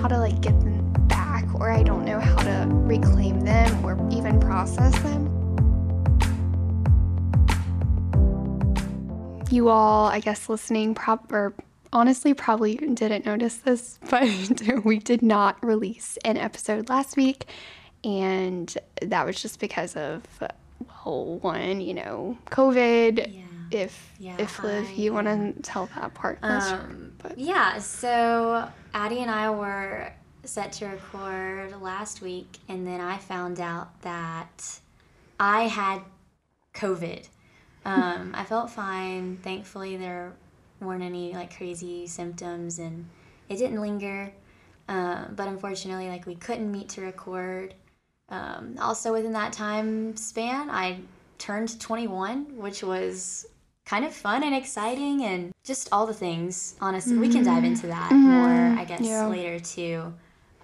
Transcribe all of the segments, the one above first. how to like get them back, or I don't know how to reclaim them or even process them. You all, I guess, listening honestly probably didn't notice this, but we did not release an episode last week, and that was just because of, well, one, COVID. Yeah. If Liv, you want to tell that part. So Addy and I were set to record last week, and then I found out that I had COVID. I felt fine. Thankfully, there weren't any like crazy symptoms, and it didn't linger. But unfortunately, we couldn't meet to record. Also, within that time span, I turned 21, which was kind of fun and exciting, and just all the things, honestly. Mm-hmm. We can dive into that more, I guess, later too.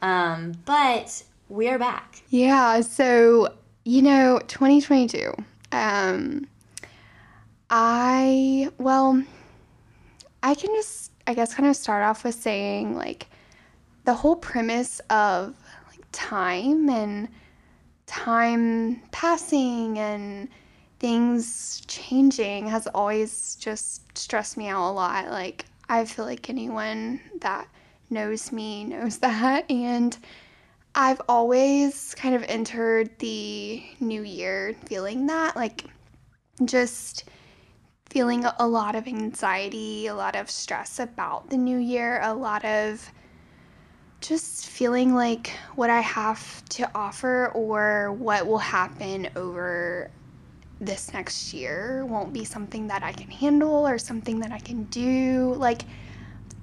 But we are back. Yeah, so, 2022, I can just, I guess, kind of start off with saying, the whole premise of, time passing and things changing has always just stressed me out a lot. I feel like anyone that knows me knows that. And I've always kind of entered the new year feeling that, just feeling a lot of anxiety, a lot of stress about the new year, a lot of just feeling like what I have to offer or what will happen over this next year won't be something that I can handle or something that I can do.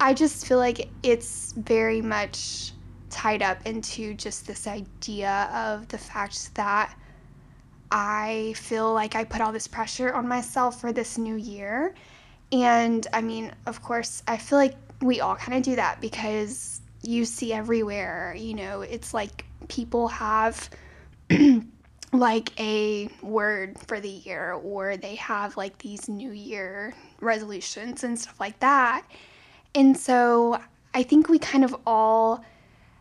I just feel like it's very much tied up into just this idea of the fact that I feel like I put all this pressure on myself for this new year. And I mean, of course, I feel like we all kind of do that because you see everywhere, it's like people have a word for the year, or they have these new year resolutions and stuff like that. And so I think we kind of all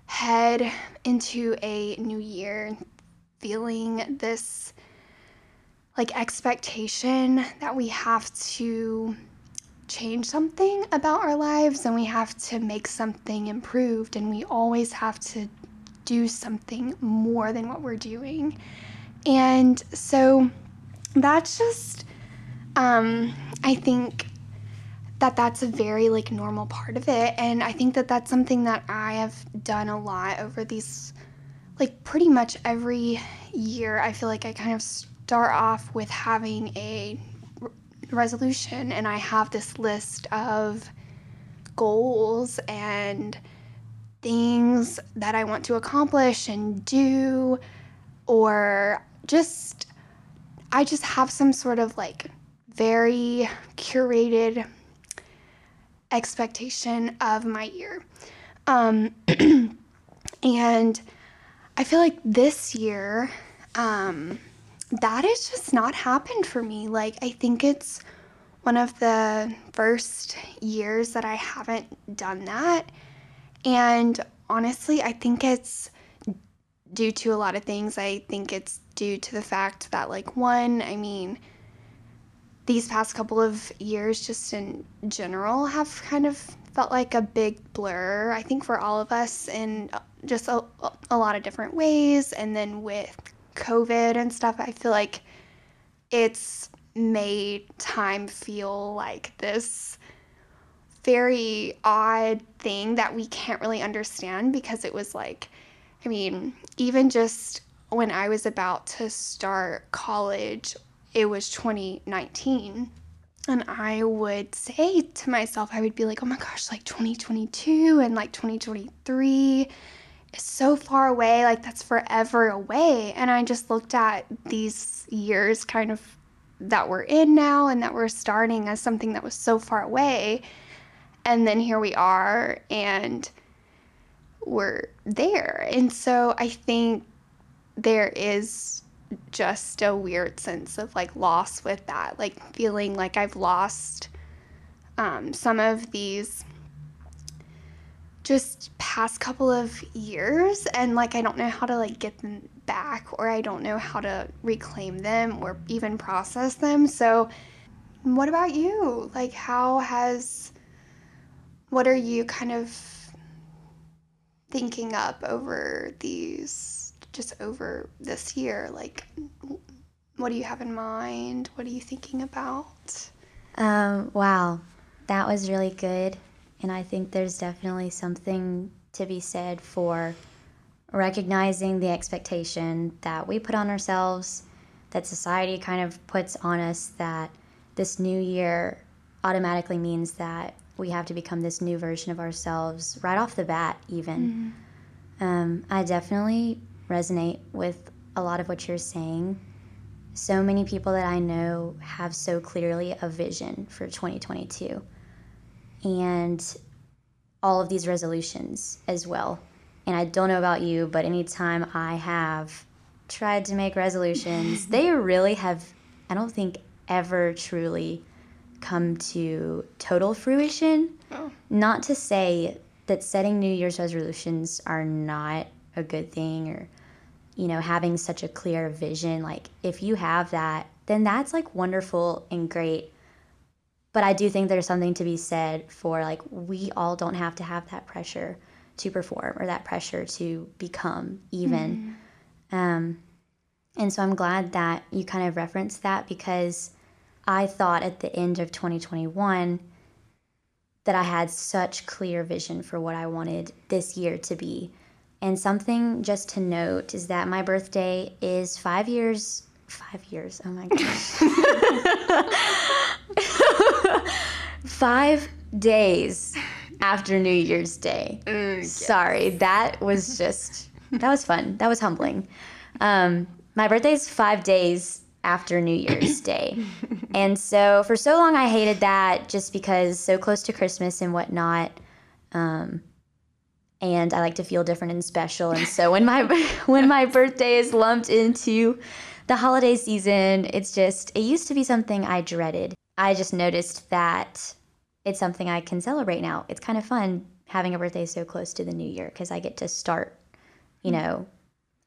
head into a new year feeling this expectation that we have to change something about our lives, and we have to make something improved, and we always have to do something more than what we're doing. And so that's just, I think that that's a very normal part of it. And I think that that's something that I have done a lot over these, pretty much every year. I feel like I kind of start off with having a resolution, and I have this list of goals and things that I want to accomplish and do, or I just have some sort of very curated expectation of my year. And I feel like this year, that has just not happened for me. I think it's one of the first years that I haven't done that. And honestly, I think it's due to a lot of things. I think it's due to the fact that, one, these past couple of years just in general have kind of felt like a big blur, I think, for all of us in just a lot of different ways. And then with COVID and stuff, I feel like it's made time feel like this very odd thing that we can't really understand, because it was even just when I was about to start college, it was 2019, and I would say to myself, I would be oh my gosh, 2022 and 2023 is so far away, that's forever away. And I just looked at these years kind of that we're in now and that we're starting as something that was so far away, and then here we are and we're there. And so I think there is just a weird sense of loss with that, feeling like I've lost some of these just past couple of years, and like I don't know how to like get them back, or I don't know how to reclaim them or even process them. So what about you? Like what are you kind of thinking up over this year? Like what do you have in mind? What are you thinking about? Wow, that was really good. And I think there's definitely something to be said for recognizing the expectation that we put on ourselves, that society kind of puts on us, that this new year automatically means that we have to become this new version of ourselves right off the bat even. Mm-hmm. I definitely resonate with a lot of what you're saying. So many people that I know have so clearly a vision for 2022. And all of these resolutions as well. And I don't know about you, but anytime I have tried to make resolutions, they really have, I don't think, ever truly come to total fruition. Oh. Not to say that setting New Year's resolutions are not a good thing, or, you know, having such a clear vision. Like, if you have that, then that's like wonderful and great. But I do think there's something to be said for, like, we all don't have to have that pressure to perform or that pressure to become even. Mm-hmm. And so I'm glad that you kind of referenced that, because I thought at the end of 2021 that I had such clear vision for what I wanted this year to be. And something just to note is that my birthday is 5 years, oh my gosh. 5 days after New Year's Day. Yes. Sorry, that was fun. That was humbling. My birthday is 5 days after New Year's Day. And so for so long I hated that, just because so close to Christmas and whatnot. And I like to feel different and special. And so when my birthday is lumped into the holiday season, it used to be something I dreaded. I just noticed that it's something I can celebrate now. It's kind of fun having a birthday so close to the new year, because I get to start, you know,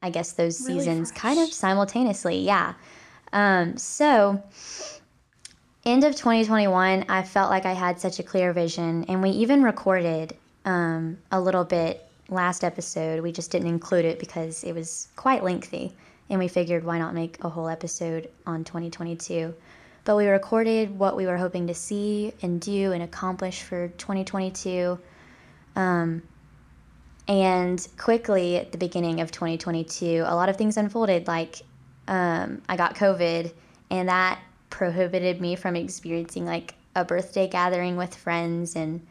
I guess those really seasons fresh. Kind of simultaneously. Yeah. So end of 2021, I felt like I had such a clear vision, and we even recorded a little bit last episode. We just didn't include it because it was quite lengthy, and we figured why not make a whole episode on 2022. But we recorded what we were hoping to see and do and accomplish for 2022. And quickly at the beginning of 2022, a lot of things unfolded. Like I got COVID, and that prohibited me from experiencing like a birthday gathering with friends, and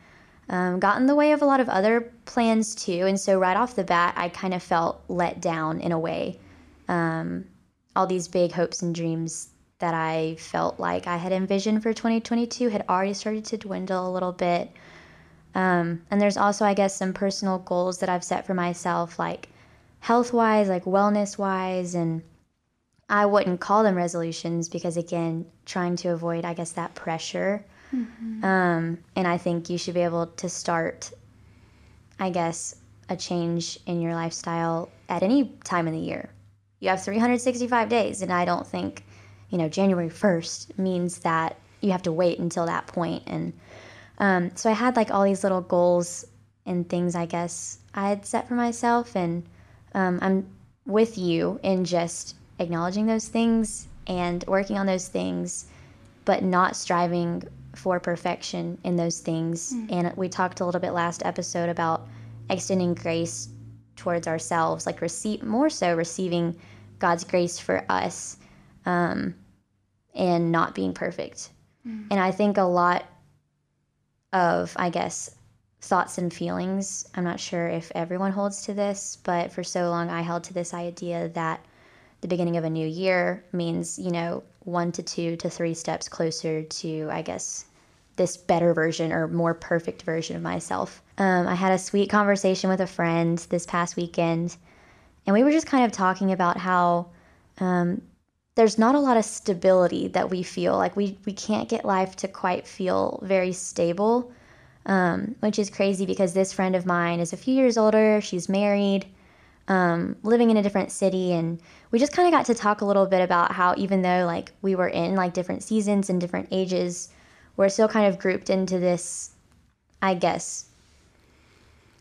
got in the way of a lot of other plans too. And so right off the bat, I kind of felt let down in a way. All these big hopes and dreams that I felt like I had envisioned for 2022 had already started to dwindle a little bit. And there's also, I guess, some personal goals that I've set for myself, like health-wise, like wellness-wise, and I wouldn't call them resolutions because, again, trying to avoid, I guess, that pressure. Mm-hmm. And I think you should be able to start, I guess, a change in your lifestyle at any time in the year. You have 365 days, and I don't think January 1st means that you have to wait until that point. And so I had like all these little goals and things I guess I had set for myself. And I'm with you in just acknowledging those things and working on those things, but not striving for perfection in those things. Mm-hmm. And we talked a little bit last episode about extending grace towards ourselves, like receiving God's grace for us. And not being perfect. Mm-hmm. And I think a lot of, I guess, thoughts and feelings, I'm not sure if everyone holds to this, but for so long I held to this idea that the beginning of a new year means, 1 to 2 to 3 steps closer to, I guess, this better version or more perfect version of myself. I had a sweet conversation with a friend this past weekend, and we were just kind of talking about how, there's not a lot of stability that we feel. Like we can't get life to quite feel very stable. which is crazy because this friend of mine is a few years older. She's married, living in a different city. And we just kind of got to talk a little bit about how even though like we were in like different seasons and different ages, we're still kind of grouped into this, I guess,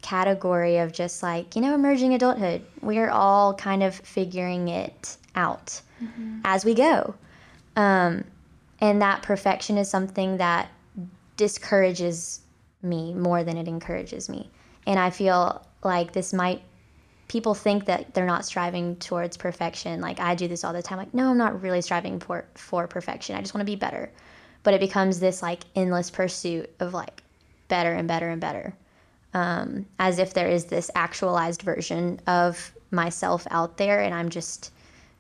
category of just like, you know, emerging adulthood. We're all kind of figuring it out as we go. And that perfection is something that discourages me more than it encourages me. And I feel like this might, people think that they're not striving towards perfection. Like I do this all the time. Like, no, I'm not really striving for perfection. I just want to be better. But it becomes this like endless pursuit of like better and better and better. As if there is this actualized version of myself out there. And I'm just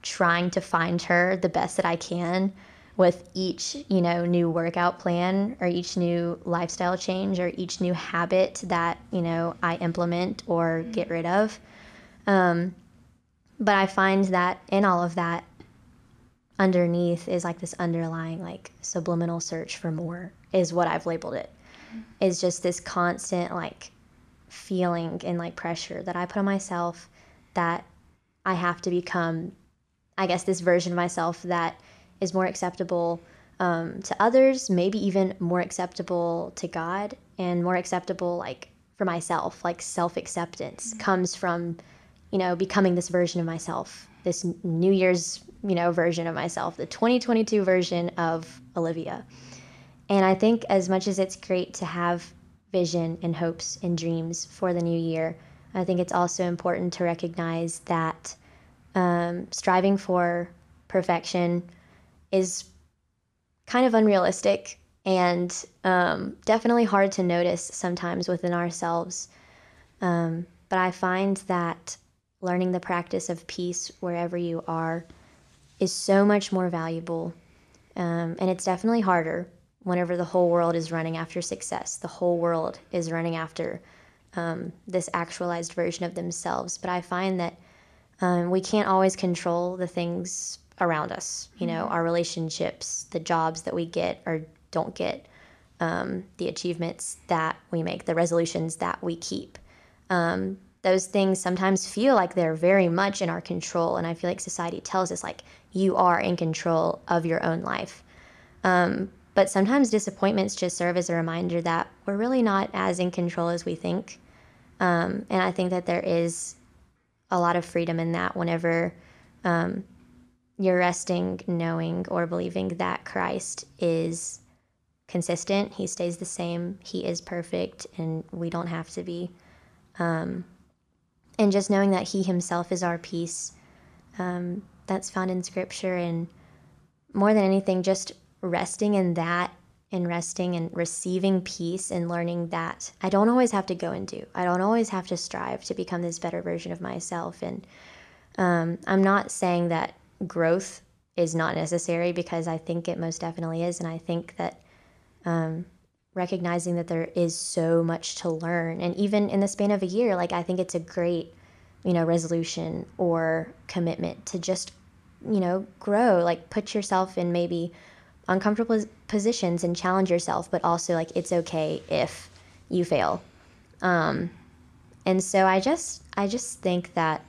trying to find her the best that I can with each, you know, new workout plan or each new lifestyle change or each new habit that, you know, I implement or get rid of. But I find that in all of that underneath is like this underlying like subliminal search for more is what I've labeled it. It's just this constant like feeling and like pressure that I put on myself that I have to become, I guess, this version of myself that is more acceptable to others, maybe even more acceptable to God and more acceptable like for myself. Like self-acceptance comes from, you know, becoming this version of myself, this New Year's, you know, version of myself, the 2022 version of Olivia. And I think as much as it's great to have vision and hopes and dreams for the new year, I think it's also important to recognize that striving for perfection is kind of unrealistic and definitely hard to notice sometimes within ourselves. But I find that learning the practice of peace wherever you are is so much more valuable. And it's definitely harder whenever the whole world is running after success. The whole world is running after this actualized version of themselves. But I find that we can't always control the things around us, you know, our relationships, the jobs that we get or don't get, the achievements that we make, the resolutions that we keep. Those things sometimes feel like they're very much in our control. And I feel like society tells us like, you are in control of your own life. But sometimes disappointments just serve as a reminder that we're really not as in control as we think. And I think that there is a lot of freedom in that whenever, you're resting, knowing, or believing that Christ is consistent. He stays the same. He is perfect, and we don't have to be. And just knowing that he himself is our peace, that's found in Scripture. And more than anything, just resting in that and resting and receiving peace and learning that I don't always have to go and do. I don't always have to strive to become this better version of myself. And I'm not saying that growth is not necessary, because I think it most definitely is. And I think that recognizing that there is so much to learn, and even in the span of a year, like I think it's a great, you know, resolution or commitment to just, you know, grow, like put yourself in maybe uncomfortable positions and challenge yourself, but also like it's okay if you fail. And so I just think that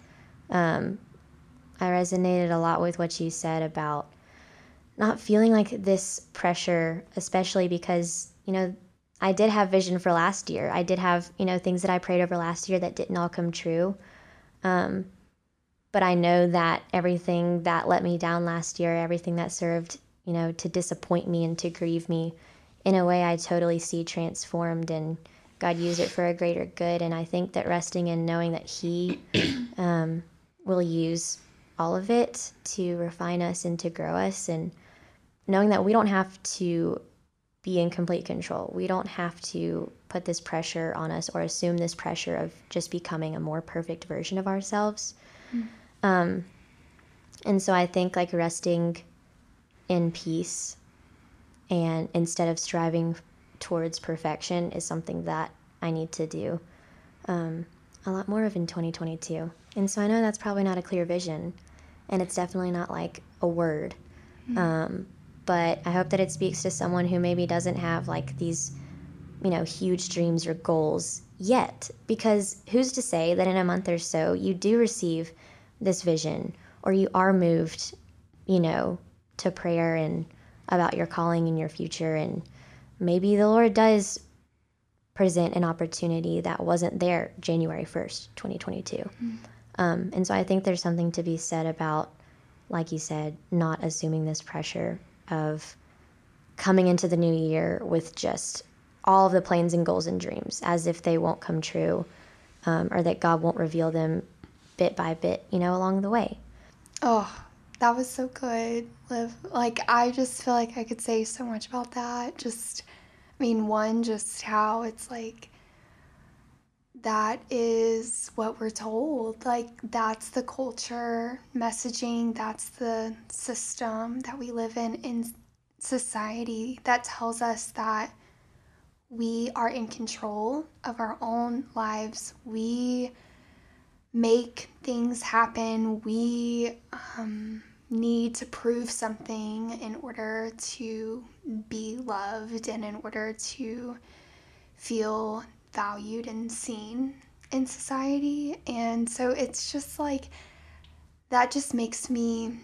I resonated a lot with what you said about not feeling like this pressure, especially because, you know, I did have vision for last year. I did have, you know, things that I prayed over last year that didn't all come true. But I know that everything that let me down last year, everything that served, you know, to disappoint me and to grieve me, in a way I totally see transformed, and God used it for a greater good. And I think that resting and knowing that he will use all of it to refine us and to grow us, and knowing that we don't have to be in complete control. We don't have to put this pressure on us or assume this pressure of just becoming a more perfect version of ourselves. And so I think like resting in peace and instead of striving towards perfection is something that I need to do a lot more of in 2022. And so I know that's probably not a clear vision, and it's definitely not like a word. But I hope that it speaks to someone who maybe doesn't have like these you know, huge dreams or goals yet, because who's to say that in a month or so you do receive this vision or you are moved, you know, to prayer and about your calling and your future, and maybe the Lord does present an opportunity that wasn't there January 1st, 2022. Mm-hmm. And so I think there's something to be said about, like you said, not assuming this pressure of coming into the new year with just all of the plans and goals and dreams as if they won't come true, or that God won't reveal them bit by bit, you know, along the way. Oh, that was so good, Liv. Like, I just feel like I could say so much about that. Just, I mean, one, just how it's like, that is what we're told. Like, that's the culture messaging. That's the system that we live in society, that tells us that we are in control of our own lives. We make things happen. We need to prove something in order to be loved and in order to feel valued and seen in society. And so it's just like, that just makes me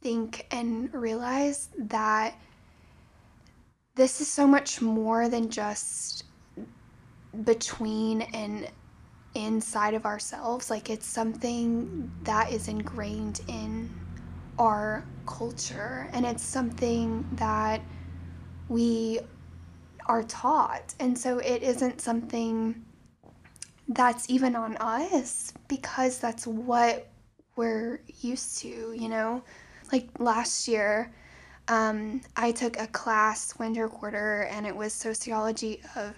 think and realize that this is so much more than just between and inside of ourselves. Like, it's something that is ingrained in our culture, and it's something that we are taught. And so it isn't something that's even on us, because that's what we're used to, you know? Like, last year, I took a class winter quarter, and it was sociology of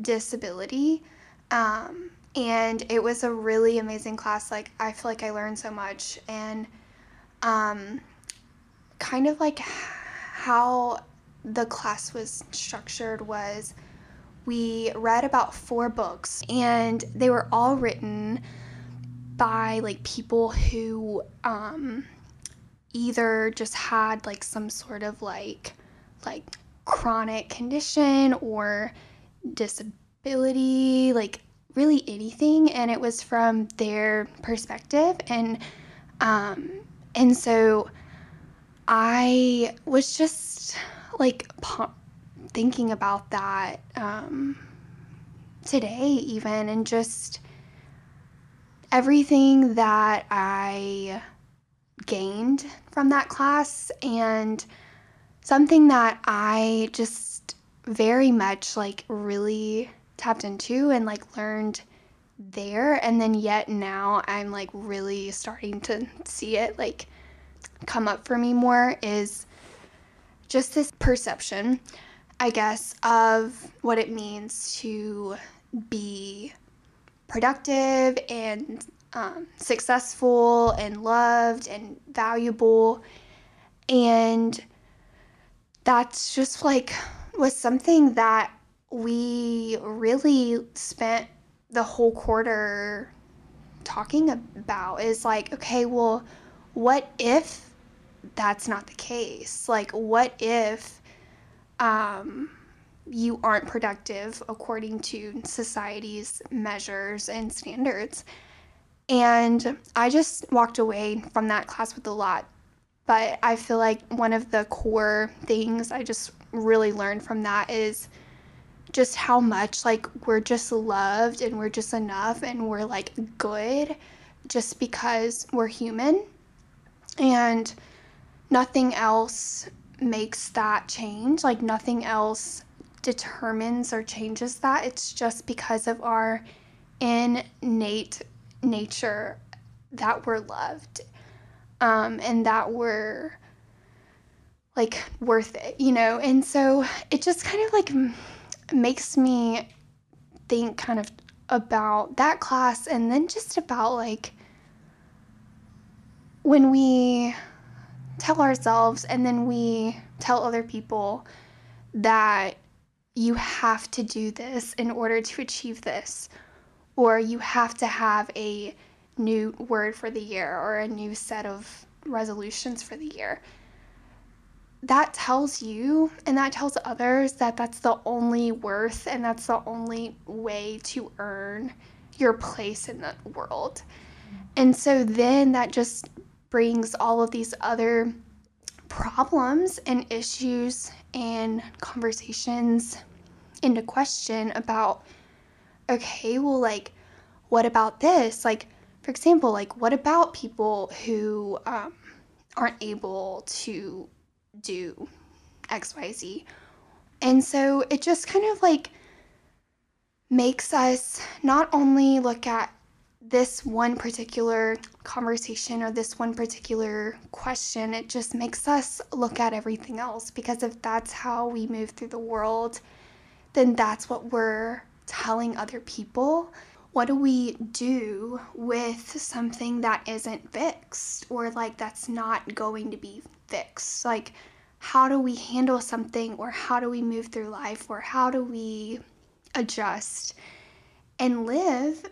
disability. And it was a really amazing class. Like, I feel like I learned so much, and kind of like how the class was structured was, we read about 4 books, and they were all written by like people who either just had like some sort of like chronic condition or disability, like really anything, and it was from their perspective. And and so I was just like thinking about that today even, and just everything that I gained from that class, and something that I just very much like really tapped into and like learned there. And then yet now I'm like really starting to see it like come up for me more, is just this perception, I guess, of what it means to be productive and successful and loved and valuable. And that's just like was something that we really spent the whole quarter talking about, is like, okay, well, what if that's not the case? Like, what if you aren't productive according to society's measures and standards? And I just walked away from that class with a lot, but I feel like one of the core things I just really learned from that is just how much like we're just loved and we're just enough and we're like good just because we're human, and nothing else makes that change. Like, nothing else determines or changes that. It's just because of our innate nature that we're loved, and that we're like worth it, you know? And so it just kind of like makes me think kind of about that class, and then just about like when we tell ourselves and then we tell other people that you have to do this in order to achieve this, or you have to have a new word for the year or a new set of resolutions for the year. that tells you and that tells others that that's the only worth and that's the only way to earn your place in the world. And so then that just brings all of these other problems and issues and conversations into question about, okay, well, like, what about this? Like, for example, like, what about people who aren't able to do X, Y, Z? And so it just kind of like makes us not only look at this one particular conversation or this one particular question, it just makes us look at everything else, because if that's how we move through the world, then that's what we're telling other people. What do we do with something that isn't fixed, or like that's not going to be fixed? Like, how do we handle something, or how do we move through life, or how do we adjust and live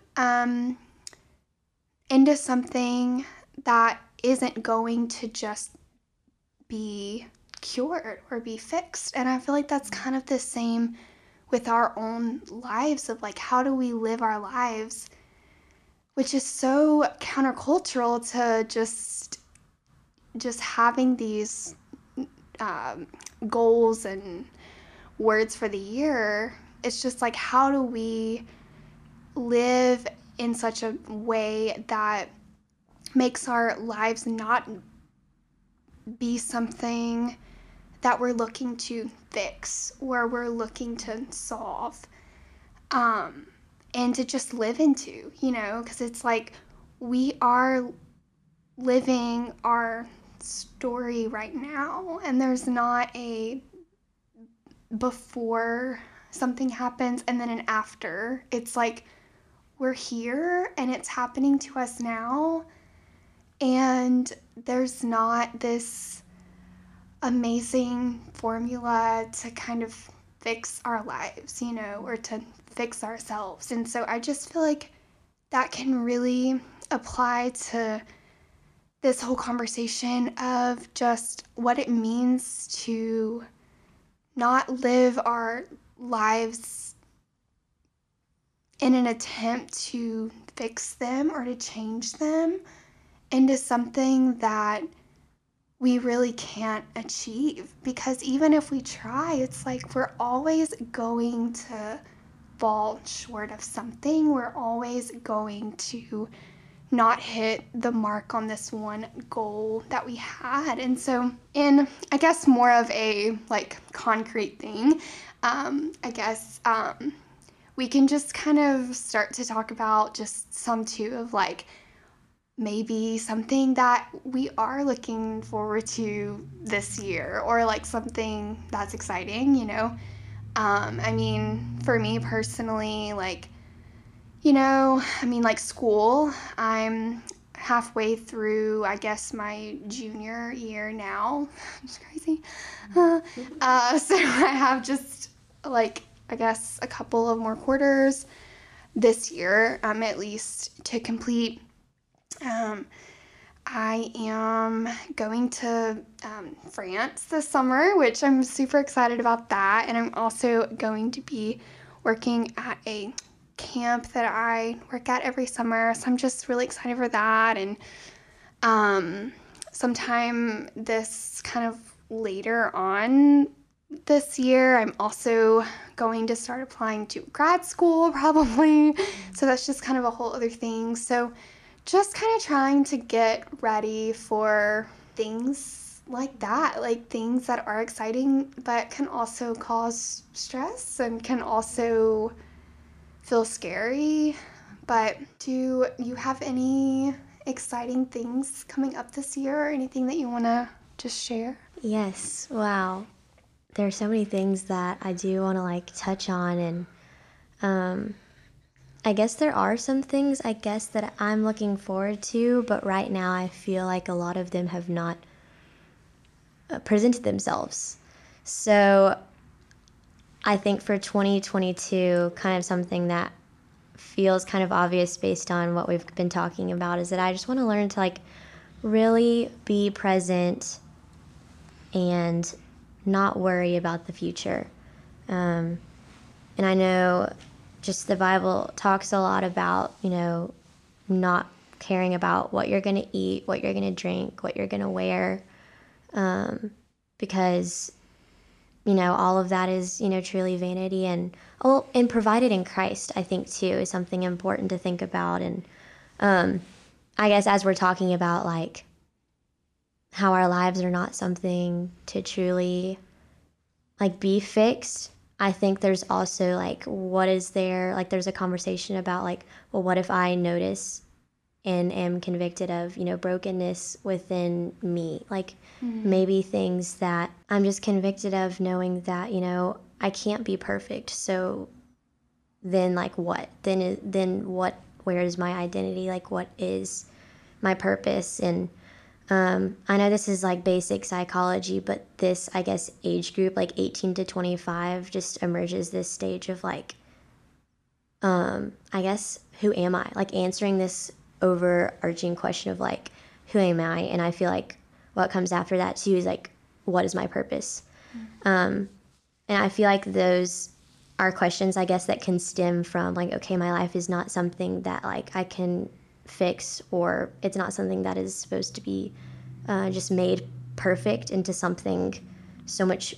into something that isn't going to just be cured or be fixed? And I feel like that's kind of the same with our own lives of like, how do we live our lives, which is so countercultural to just having these goals and words for the year. It's just like, how do we live in such a way that makes our lives not be something that we're looking to fix or we're looking to solve, and to just live into, you know, because it's like we are living our story right now, and there's not a before something happens and then an after. It's like we're here and it's happening to us now, and there's not this amazing formula to kind of fix our lives, you know, or to fix ourselves. And so I just feel like that can really apply to this whole conversation of just what it means to not live our lives in an attempt to fix them or to change them into something that we really can't achieve. Because even if we try, it's like we're always going to fall short of something. We're always going to not hit the mark on this one goal that we had. And so in, I guess, more of a like concrete thing, we can just kind of start to talk about just some too of like maybe something that we are looking forward to this year, or like something that's exciting, you know. I mean, for me personally, like, you know, I mean, like school, I'm halfway through, I guess, my junior year now. It's crazy. So I have just like, I guess, a couple of more quarters this year, at least, to complete. I am going to France this summer, which I'm super excited about that. And I'm also going to be working at a camp that I work at every summer. So I'm just really excited for that. And sometime this kind of later on this year, I'm also going to start applying to grad school, probably. So that's just kind of a whole other thing. So just kind of trying to get ready for things like that, like things that are exciting but can also cause stress and can also feel scary. But do you have any exciting things coming up this year or anything that you want to just share? Yes. Wow. There are so many things that I do want to like touch on, and I guess there are some things I guess that I'm looking forward to, but right now I feel like a lot of them have not presented themselves. So I think for 2022, kind of something that feels kind of obvious based on what we've been talking about is that I just want to learn to like really be present and not worry about the future. And I know just the Bible talks a lot about, you know, not caring about what you're going to eat, what you're going to drink, what you're going to wear, because, you know, all of that is, you know, truly vanity, and provided in Christ, I think, too, is something important to think about. And I guess as we're talking about, like, how our lives are not something to truly, like, be fixed, I think there's also, like, what is there, like, there's a conversation about, like, well, what if I notice and am convicted of, you know, brokenness within me? Like, maybe things that I'm just convicted of, knowing that, you know, I can't be perfect. So then, like, what? Then what, where is my identity? Like, what is my purpose? And I know this is like basic psychology, but this, I guess, age group, like 18 to 25, just emerges this stage of like, I guess, who am I? Like answering this overarching question of like, who am I? And I feel like what comes after that too is like, what is my purpose? Mm-hmm. And I feel like those are questions, I guess, that can stem from like, okay, my life is not something that like I can fix, or it's not something that is supposed to be just made perfect into something so much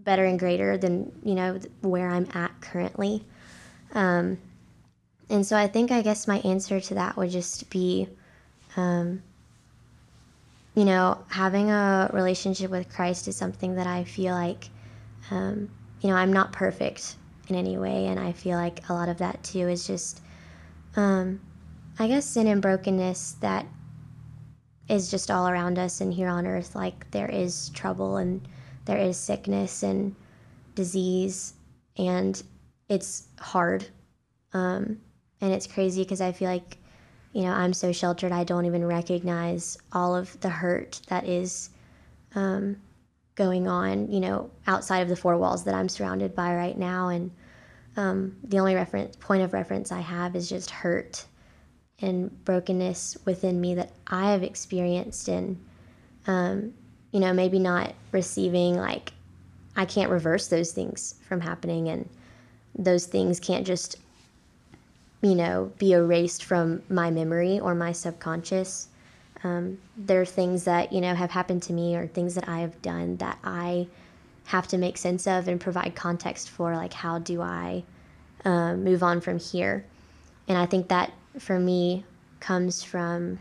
better and greater than, you know, where I'm at currently. And so I think, I guess, my answer to that would just be, you know, having a relationship with Christ is something that I feel like, you know, I'm not perfect in any way, and I feel like a lot of that too is just, I guess, sin and brokenness that is just all around us and here on earth. Like, there is trouble and there is sickness and disease, and it's hard. And it's crazy because I feel like, you know, I'm so sheltered, I don't even recognize all of the hurt that is going on, you know, outside of the four walls that I'm surrounded by right now. And the only point of reference I have is just hurt and brokenness within me that I have experienced, and, you know, maybe not receiving, like, I can't reverse those things from happening, and those things can't just, you know, be erased from my memory or my subconscious. There are things that, you know, have happened to me or things that I have done that I have to make sense of and provide context for, like, how do I move on from here? And I think that, for me, comes from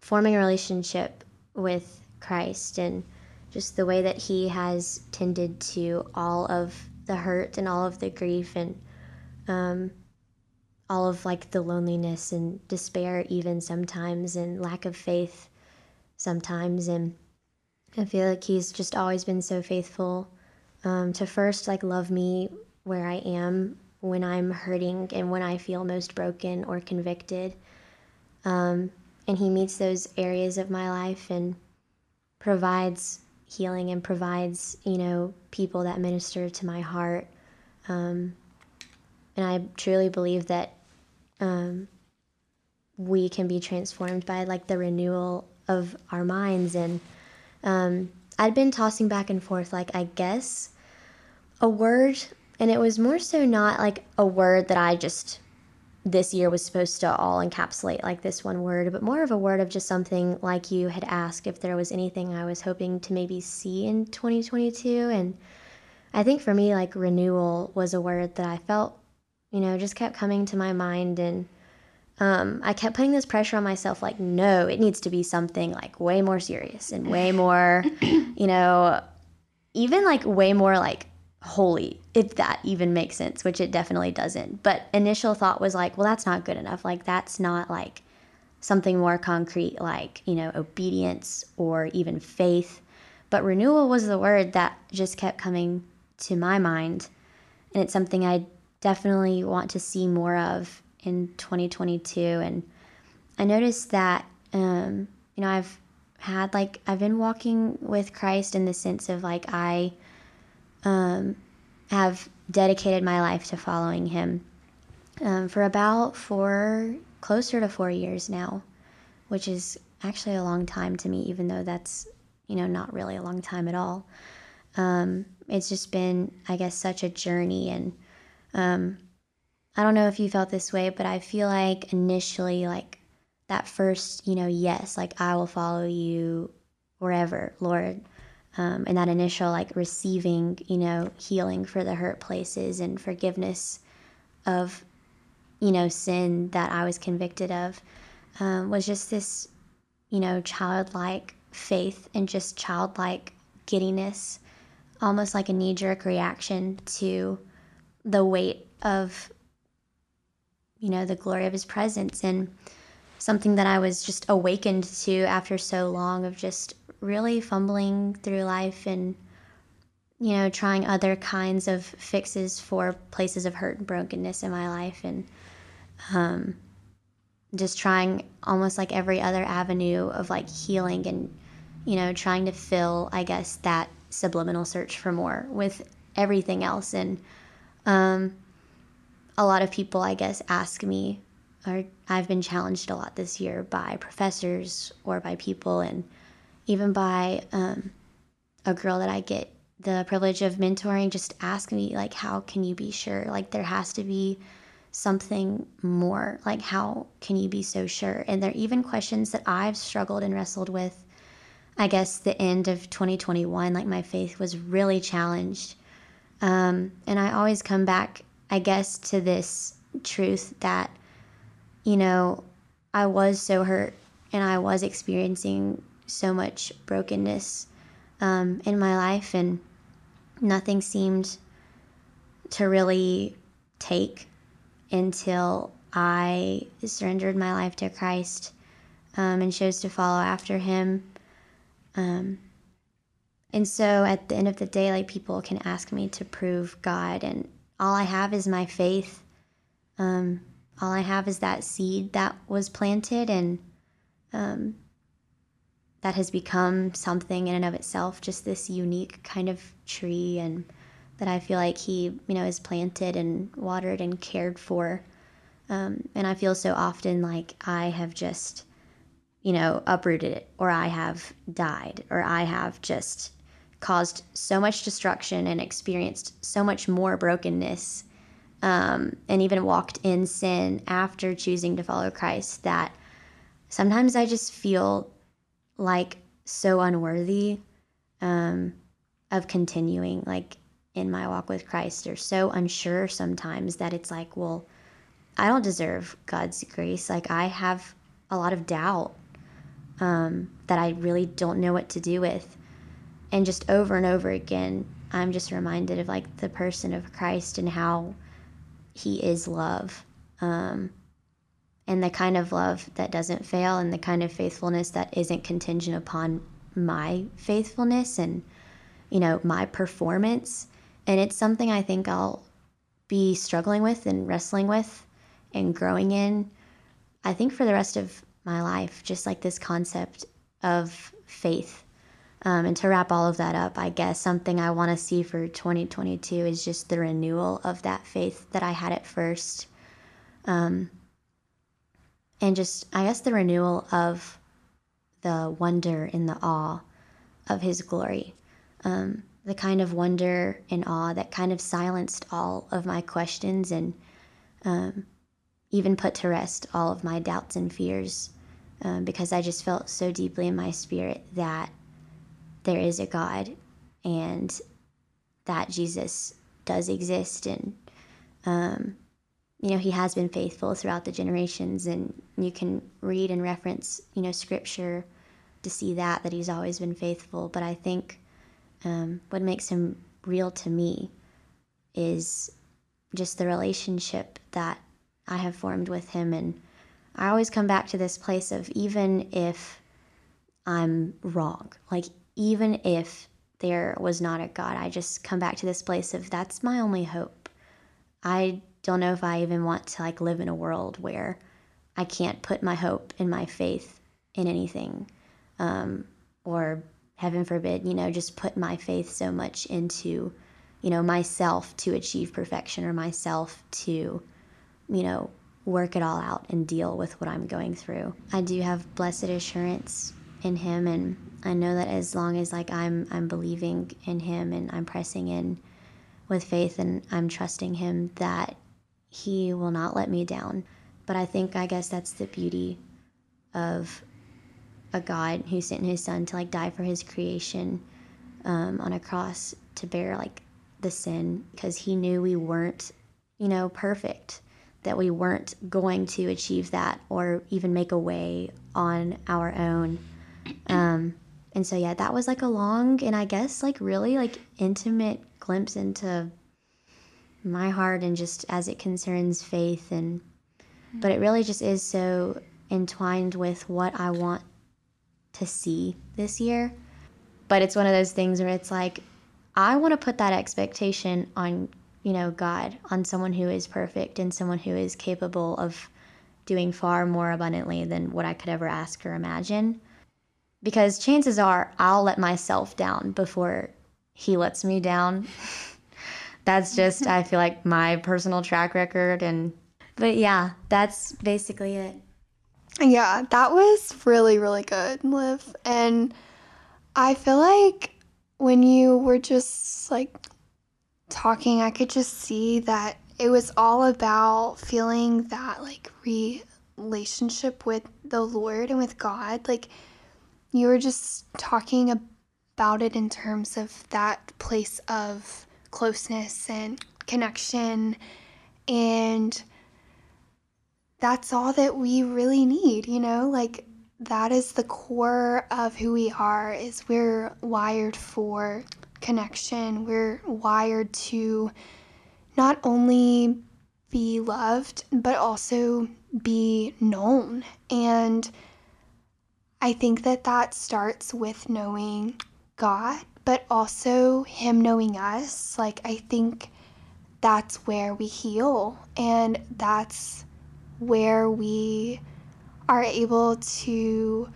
forming a relationship with Christ, and just the way that he has tended to all of the hurt and all of the grief and all of, like, the loneliness and despair even sometimes, and lack of faith sometimes. And I feel like he's just always been so faithful to first, like, love me where I am, when I'm hurting and when I feel most broken or convicted. And he meets those areas of my life and provides healing and provides, you know, people that minister to my heart. And I truly believe that we can be transformed by, like, the renewal of our minds. And I'd been tossing back and forth, like, I guess, a word. And it was more so not like a word that I just this year was supposed to all encapsulate, like this one word, but more of a word of just something like you had asked if there was anything I was hoping to maybe see in 2022. And I think for me, like, renewal was a word that I felt, you know, just kept coming to my mind. And I kept putting this pressure on myself, like, no, it needs to be something like way more serious and way more, you know, even like way more like holy, if that even makes sense, which it definitely doesn't. But initial thought was like, well, that's not good enough. Like, that's not like something more concrete, like, you know, obedience or even faith. But renewal was the word that just kept coming to my mind. And it's something I definitely want to see more of in 2022. And I noticed that, you know, I've been walking with Christ in the sense of, like, I have dedicated my life to following him for about closer to 4 years now, which is actually a long time to me, even though that's, you know, not really a long time at all. It's just been, I guess, such a journey. And I don't know if you felt this way, but I feel like initially, like that first, you know, yes, like I will follow you wherever, Lord. And that initial like receiving, you know, healing for the hurt places and forgiveness of, you know, sin that I was convicted of, was just this, you know, childlike faith and just childlike giddiness, almost like a knee-jerk reaction to the weight of, you know, the glory of his presence, and something that I was just awakened to after so long of just really fumbling through life and, you know, trying other kinds of fixes for places of hurt and brokenness in my life, and just trying almost like every other avenue of like healing and, you know, trying to fill, I guess, that subliminal search for more with everything else. And a lot of people, I guess, ask me, or I've been challenged a lot this year by professors or by people, and even by a girl that I get the privilege of mentoring just ask me, like, how can you be sure? Like, there has to be something more. Like, how can you be so sure? And they're even questions that I've struggled and wrestled with. I guess the end of 2021, like my faith was really challenged. And I always come back, I guess, to this truth that, you know, I was so hurt and I was experiencing so much brokenness in my life, and nothing seemed to really take until I surrendered my life to Christ and chose to follow after him. And so at the end of the day, like, people can ask me to prove God, and all I have is my faith. All I have is that seed that was planted, and that has become something in and of itself, just this unique kind of tree, and that I feel like he, you know, is planted and watered and cared for. And I feel so often like I have just, you know, uprooted it, or I have died, or I have just caused so much destruction and experienced so much more brokenness, and even walked in sin after choosing to follow Christ, that sometimes I just feel like so unworthy of continuing, like, in my walk with Christ, or so unsure sometimes that it's like, well, I don't deserve God's grace. Like, I have a lot of doubt that I really don't know what to do with. And just over and over again, I'm just reminded of, like, the person of Christ and how he is love, and the kind of love that doesn't fail, and the kind of faithfulness that isn't contingent upon my faithfulness and, you know, my performance. And it's something I think I'll be struggling with and wrestling with and growing in, I think, for the rest of my life, just like this concept of faith. And to wrap all of that up, I guess something I want to see for 2022 is just the renewal of that faith that I had at first. And just, I guess, the renewal of the wonder and the awe of his glory. The kind of wonder and awe that kind of silenced all of my questions and even put to rest all of my doubts and fears, because I just felt so deeply in my spirit that there is a God and that Jesus does exist, and you know, he has been faithful throughout the generations, and you can read and reference, you know, scripture to see that he's always been faithful. But I think what makes him real to me is just the relationship that I have formed with him. And I always come back to this place of, even if I'm wrong, like, even if there was not a God, I just come back to this place of, that's my only hope. I don't know if I even want to, like, live in a world where I can't put my hope and my faith in anything, or heaven forbid, you know, just put my faith so much into, you know, myself to achieve perfection, or myself to, you know, work it all out and deal with what I'm going through. I do have blessed assurance in him, and I know that as long as like I'm believing in him and I'm pressing in with faith and I'm trusting him, that he will not let me down. But I think, I guess that's the beauty of a God who sent his son to like die for his creation on a cross to bear like the sin, because he knew we weren't, you know, perfect, that we weren't going to achieve that or even make a way on our own. And so, yeah, that was like a long and I guess like really like intimate glimpse into my heart and just as it concerns faith. And but it really just is so entwined with what I want to see this year. But it's one of those things where it's like, I want to put that expectation on, you know, God, on someone who is perfect and someone who is capable of doing far more abundantly than what I could ever ask or imagine. Because chances are I'll let myself down before he lets me down. That's just, I feel like, my personal track record. But yeah, that's basically it. Yeah, that was really, really good, Liv. And I feel like when you were just like talking, I could just see that it was all about feeling that like relationship with the Lord and with God. Like you were just talking about it in terms of that place of closeness and connection, and that's all that we really need, you know, like that is the core of who we are, is we're wired for connection. We're wired to not only be loved, but also be known. And I think that that starts with knowing God, but also him knowing us. Like, I think that's where we heal, and that's where we are able to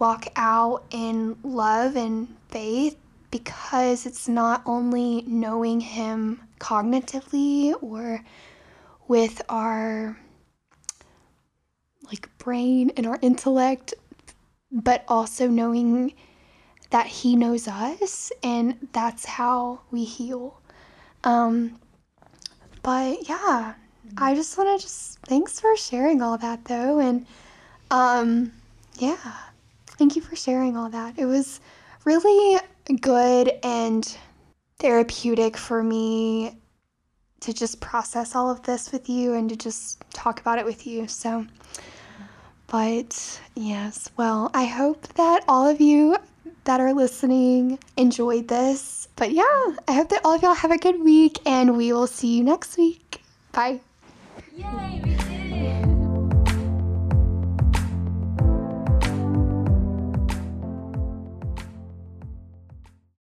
walk out in love and faith, because it's not only knowing him cognitively or with our like brain and our intellect, but also knowing that he knows us, and that's how we heal. But yeah, I just want to thanks for sharing all that though. And yeah, thank you for sharing all that. It was really good and therapeutic for me to just process all of this with you and to just talk about it with you. So, but yes, well, I hope that all of you that are listening enjoyed this. But yeah, I hope that all of y'all have a good week, and we will see you next week. Bye. Yay!